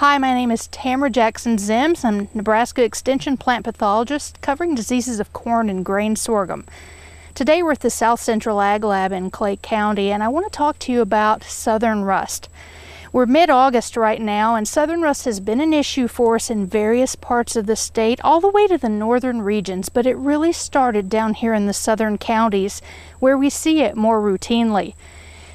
Hi, my name is Tamra Jackson-Zims. I'm Nebraska Extension plant pathologist covering diseases of corn and grain sorghum. Today we're at the South Central Ag Lab in Clay County, and I want to talk to you about southern rust. We're mid-August right now, and southern rust has been an issue for us in various parts of the state, all the way to the northern regions, but it really started down here in the southern counties where we see it more routinely.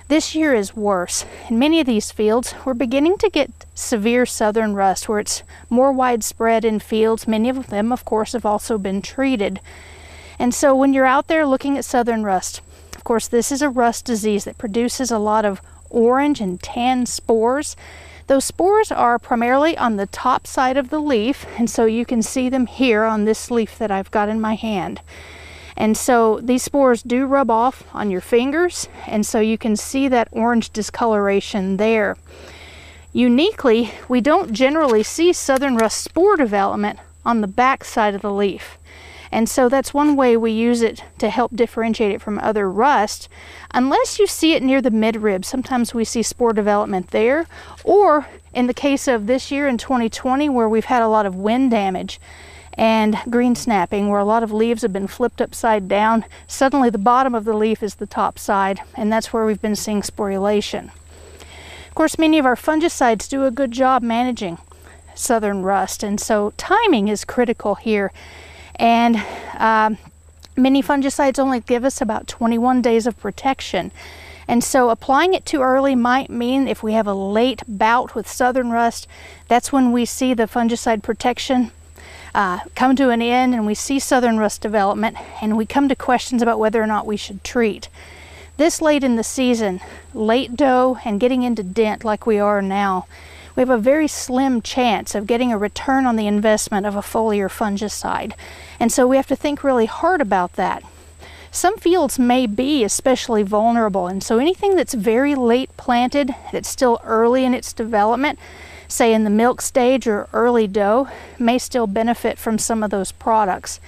This year is worse. In many of these fields, we're beginning to get severe southern rust where it's more widespread in fields. Many of them, of course, have also been treated. And so when you're out there looking at southern rust, of course, this is a rust disease that produces a lot of orange and tan spores. Those spores are primarily on the top side of the leaf, and so you can see them here on this leaf that I've got in my hand. And so these spores do rub off on your fingers, and so you can see that orange discoloration there. Uniquely, we don't generally see southern rust spore development on the back side of the leaf. And so that's one way we use it to help differentiate it from other rust, unless you see it near the midrib. Sometimes we see spore development there, or in the case of this year in 2020 where we've had a lot of wind damage and green snapping, where a lot of leaves have been flipped upside down. Suddenly the bottom of the leaf is the top side, and that's where we've been seeing sporulation. Of course, many of our fungicides do a good job managing southern rust, and so timing is critical here. And many fungicides only give us about 21 days of protection. And so applying it too early might mean if we have a late bout with southern rust, that's when we see the fungicide protection come to an end and we see southern rust development, and we come to questions about whether or not we should treat. This late in the season, late doe and getting into dent like we are now, we have a very slim chance of getting a return on the investment of a foliar fungicide. And so we have to think really hard about that. Some fields may be especially vulnerable, and so anything that's very late planted, that's still early in its development, say in the milk stage or early doe, may still benefit from some of those products.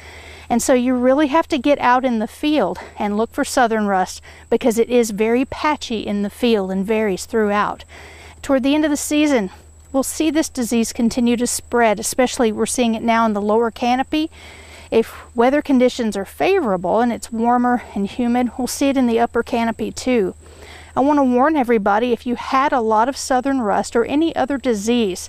And so you really have to get out in the field and look for southern rust, because it is very patchy in the field and varies throughout. Toward the end of the season, we'll see this disease continue to spread, especially we're seeing it now in the lower canopy. If weather conditions are favorable and it's warmer and humid, we'll see it in the upper canopy too. I want to warn everybody, if you had a lot of southern rust or any other disease,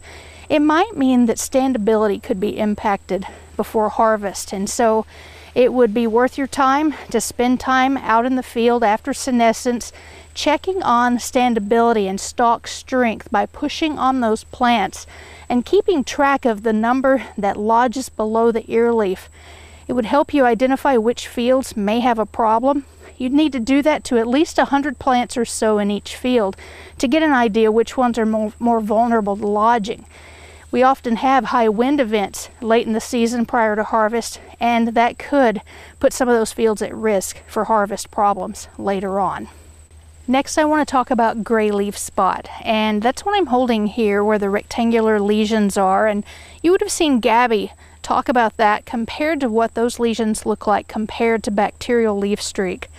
it might mean that standability could be impacted before harvest. And so it would be worth your time to spend time out in the field after senescence, checking on standability and stalk strength by pushing on those plants and keeping track of the number that lodges below the ear leaf. It would help you identify which fields may have a problem. You'd need to do that to at least 100 plants or so in each field to get an idea which ones are more vulnerable to lodging. We often have high wind events late in the season prior to harvest, and that could put some of those fields at risk for harvest problems later on. Next, I want to talk about gray leaf spot, and that's what I'm holding here where the rectangular lesions are, and you would have seen Gabby talk about that compared to what those lesions look like compared to bacterial leaf streak.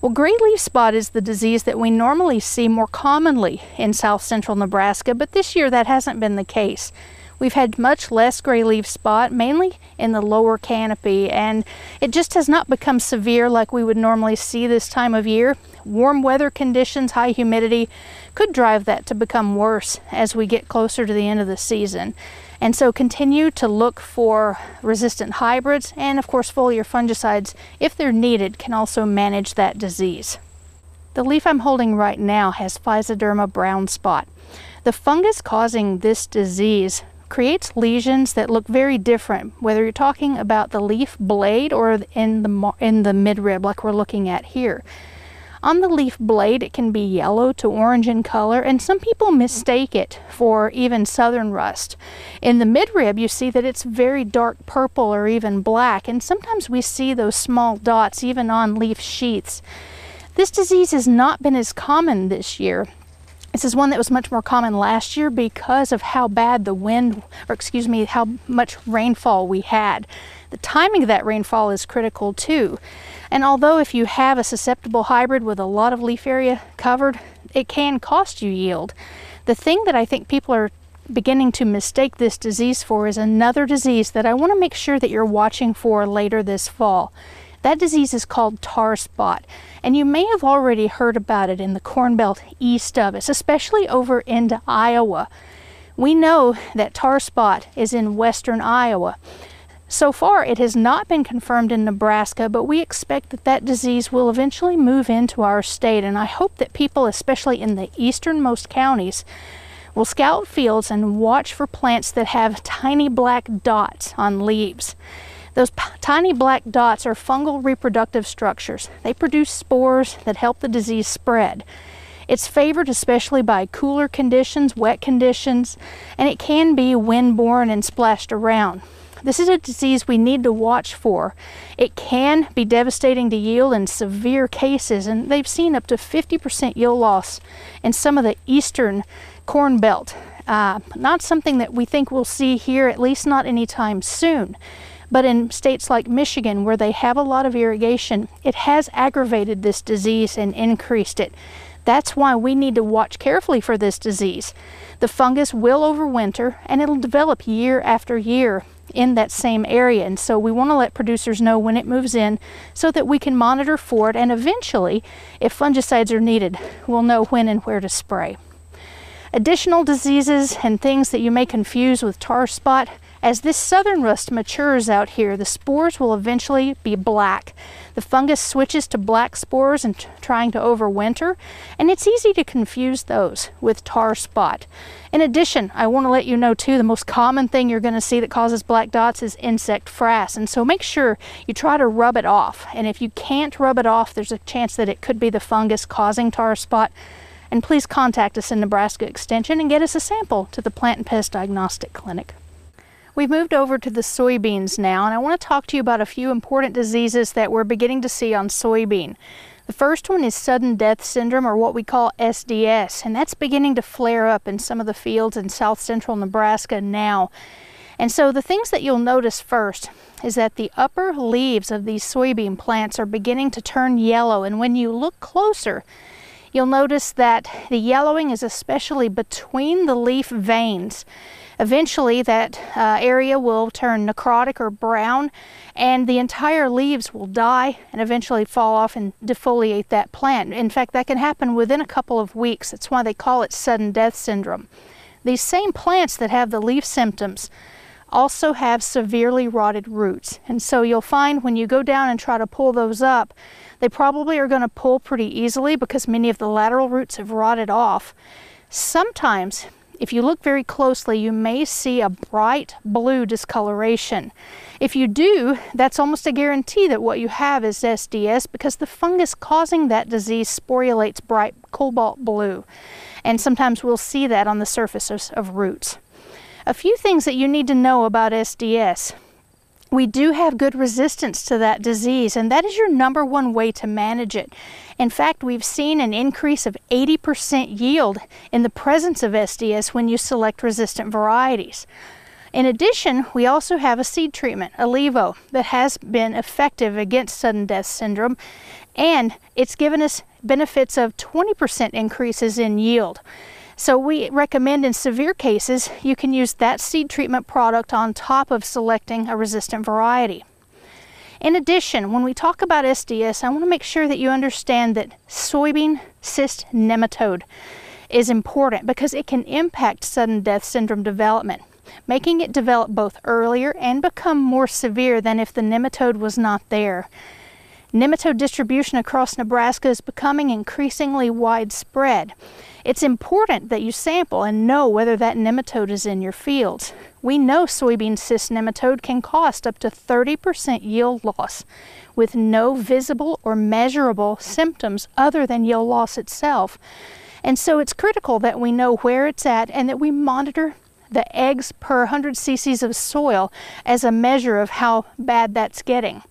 Well, gray leaf spot is the disease that we normally see more commonly in South Central Nebraska, but this year that hasn't been the case. We've had much less gray leaf spot, mainly in the lower canopy, and it just has not become severe like we would normally see this time of year. Warm weather conditions, high humidity could drive that to become worse as we get closer to the end of the season. And so continue to look for resistant hybrids, and of course foliar fungicides, if they're needed, can also manage that disease. The leaf I'm holding right now has Physoderma brown spot. The fungus causing this disease creates lesions that look very different, whether you're talking about the leaf blade or in the midrib like we're looking at here. On the leaf blade, it can be yellow to orange in color, and some people mistake it for even southern rust. In the midrib, you see that it's very dark purple or even black, and sometimes we see those small dots even on leaf sheaths. This disease has not been as common this year. This is one that was much more common last year because of how bad the wind, or excuse me, how much rainfall we had. The timing of that rainfall is critical too. And although if you have a susceptible hybrid with a lot of leaf area covered, it can cost you yield. The thing that I think people are beginning to mistake this disease for is another disease that I want to make sure that you're watching for later this fall. That disease is called tar spot, and you may have already heard about it in the Corn Belt east of us, especially over into Iowa. We know that tar spot is in western Iowa. So far, it has not been confirmed in Nebraska, but we expect that that disease will eventually move into our state, and I hope that people, especially in the easternmost counties, will scout fields and watch for plants that have tiny black dots on leaves. Those tiny black dots are fungal reproductive structures. They produce spores that help the disease spread. It's favored especially by cooler conditions, wet conditions, and it can be wind-borne and splashed around. This is a disease we need to watch for. It can be devastating to yield in severe cases, and they've seen up to 50% yield loss in some of the eastern Corn Belt. Not something that we think we'll see here, at least not anytime soon. But in states like Michigan, where they have a lot of irrigation, it has aggravated this disease and increased it. That's why we need to watch carefully for this disease. The fungus will overwinter, and it'll develop year after year in that same area, and so we want to let producers know when it moves in so that we can monitor for it, and eventually, if fungicides are needed, we'll know when and where to spray. Additional diseases and things that you may confuse with tar spot: as this southern rust matures out here, the spores will eventually be black. The fungus switches to black spores and trying to overwinter, and it's easy to confuse those with tar spot. In addition, I want to let you know too, the most common thing you're going to see that causes black dots is insect frass, and so make sure you try to rub it off, and if you can't rub it off, there's a chance that it could be the fungus causing tar spot. And please contact us in Nebraska Extension and get us a sample to the Plant and Pest Diagnostic Clinic. We've moved over to the soybeans now, and I want to talk to you about a few important diseases that we're beginning to see on soybean. The first one is sudden death syndrome, or what we call SDS, and that's beginning to flare up in some of the fields in south central Nebraska now. And so the things that you'll notice first is that the upper leaves of these soybean plants are beginning to turn yellow, and when you look closer, you'll notice that the yellowing is especially between the leaf veins. Eventually that area will turn necrotic or brown, and the entire leaves will die and eventually fall off and defoliate that plant. In fact, that can happen within a couple of weeks. That's why they call it sudden death syndrome. These same plants that have the leaf symptoms also have severely rotted roots, and so you'll find when you go down and try to pull those up, they probably are going to pull pretty easily because many of the lateral roots have rotted off. Sometimes, if you look very closely, you may see a bright blue discoloration. If you do, that's almost a guarantee that what you have is SDS, because the fungus causing that disease sporulates bright cobalt blue, and sometimes we'll see that on the surfaces of roots. A few things that you need to know about SDS. We do have good resistance to that disease, and that is your number one way to manage it. In fact, we've seen an increase of 80% yield in the presence of SDS when you select resistant varieties. In addition, we also have a seed treatment, Alevo, that has been effective against sudden death syndrome, and it's given us benefits of 20% increases in yield. So we recommend in severe cases you can use that seed treatment product on top of selecting a resistant variety. In addition, when we talk about SDS, I want to make sure that you understand that soybean cyst nematode is important because it can impact sudden death syndrome development, making it develop both earlier and become more severe than if the nematode was not there. Nematode distribution across Nebraska is becoming increasingly widespread. It's important that you sample and know whether that nematode is in your fields. We know soybean cyst nematode can cost up to 30% yield loss with no visible or measurable symptoms other than yield loss itself. And so it's critical that we know where it's at and that we monitor the eggs per 100 cc's of soil as a measure of how bad that's getting.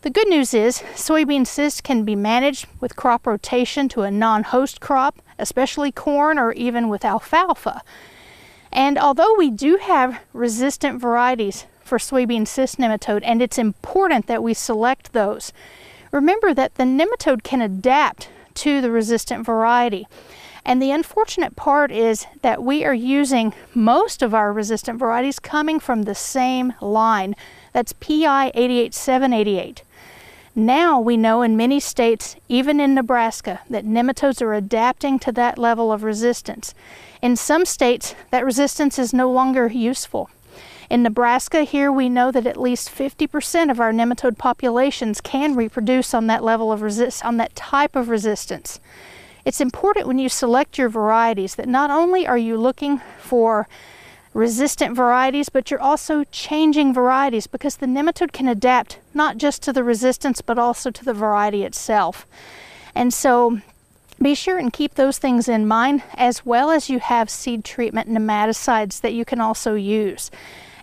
The good news is soybean cysts can be managed with crop rotation to a non-host crop, especially corn or even with alfalfa. And although we do have resistant varieties for soybean cyst nematode, and it's important that we select those, remember that the nematode can adapt to the resistant variety. And the unfortunate part is that we are using most of our resistant varieties coming from the same line. That's PI 88788. Now we know in many states, even in Nebraska, that nematodes are adapting to that level of resistance. In some states, that resistance is no longer useful. In Nebraska here, we know that at least 50% of our nematode populations can reproduce on that level of resistance. It's important when you select your varieties that not only are you looking for resistant varieties, but you're also changing varieties, because the nematode can adapt not just to the resistance but also to the variety itself. And so be sure and keep those things in mind, as well as you have seed treatment nematicides that you can also use.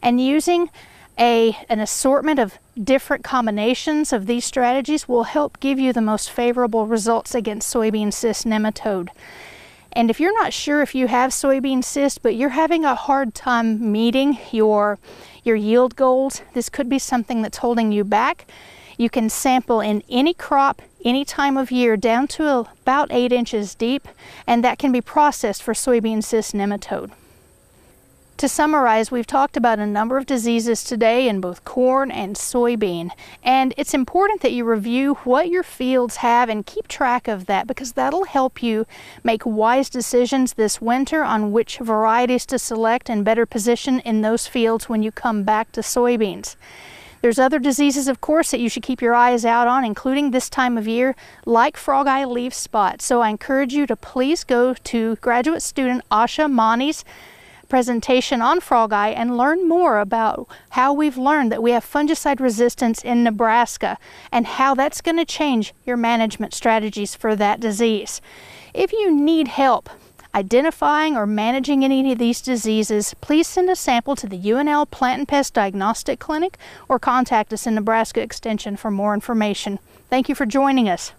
And using an assortment of different combinations of these strategies will help give you the most favorable results against soybean cyst nematode. And if you're not sure if you have soybean cyst, but you're having a hard time meeting your yield goals, this could be something that's holding you back. You can sample in any crop, any time of year, down to about 8 inches deep, and that can be processed for soybean cyst nematode. To summarize, we've talked about a number of diseases today in both corn and soybean, and it's important that you review what your fields have and keep track of that, because that'll help you make wise decisions this winter on which varieties to select and better position in those fields when you come back to soybeans. There's other diseases, of course, that you should keep your eyes out on, including this time of year, like frog eye leaf spot. So I encourage you to please go to graduate student Asha Moniz presentation on frog eye and learn more about how we've learned that we have fungicide resistance in Nebraska and how that's going to change your management strategies for that disease. If you need help identifying or managing any of these diseases, please send a sample to the UNL Plant and Pest Diagnostic Clinic or contact us in Nebraska Extension for more information. Thank you for joining us.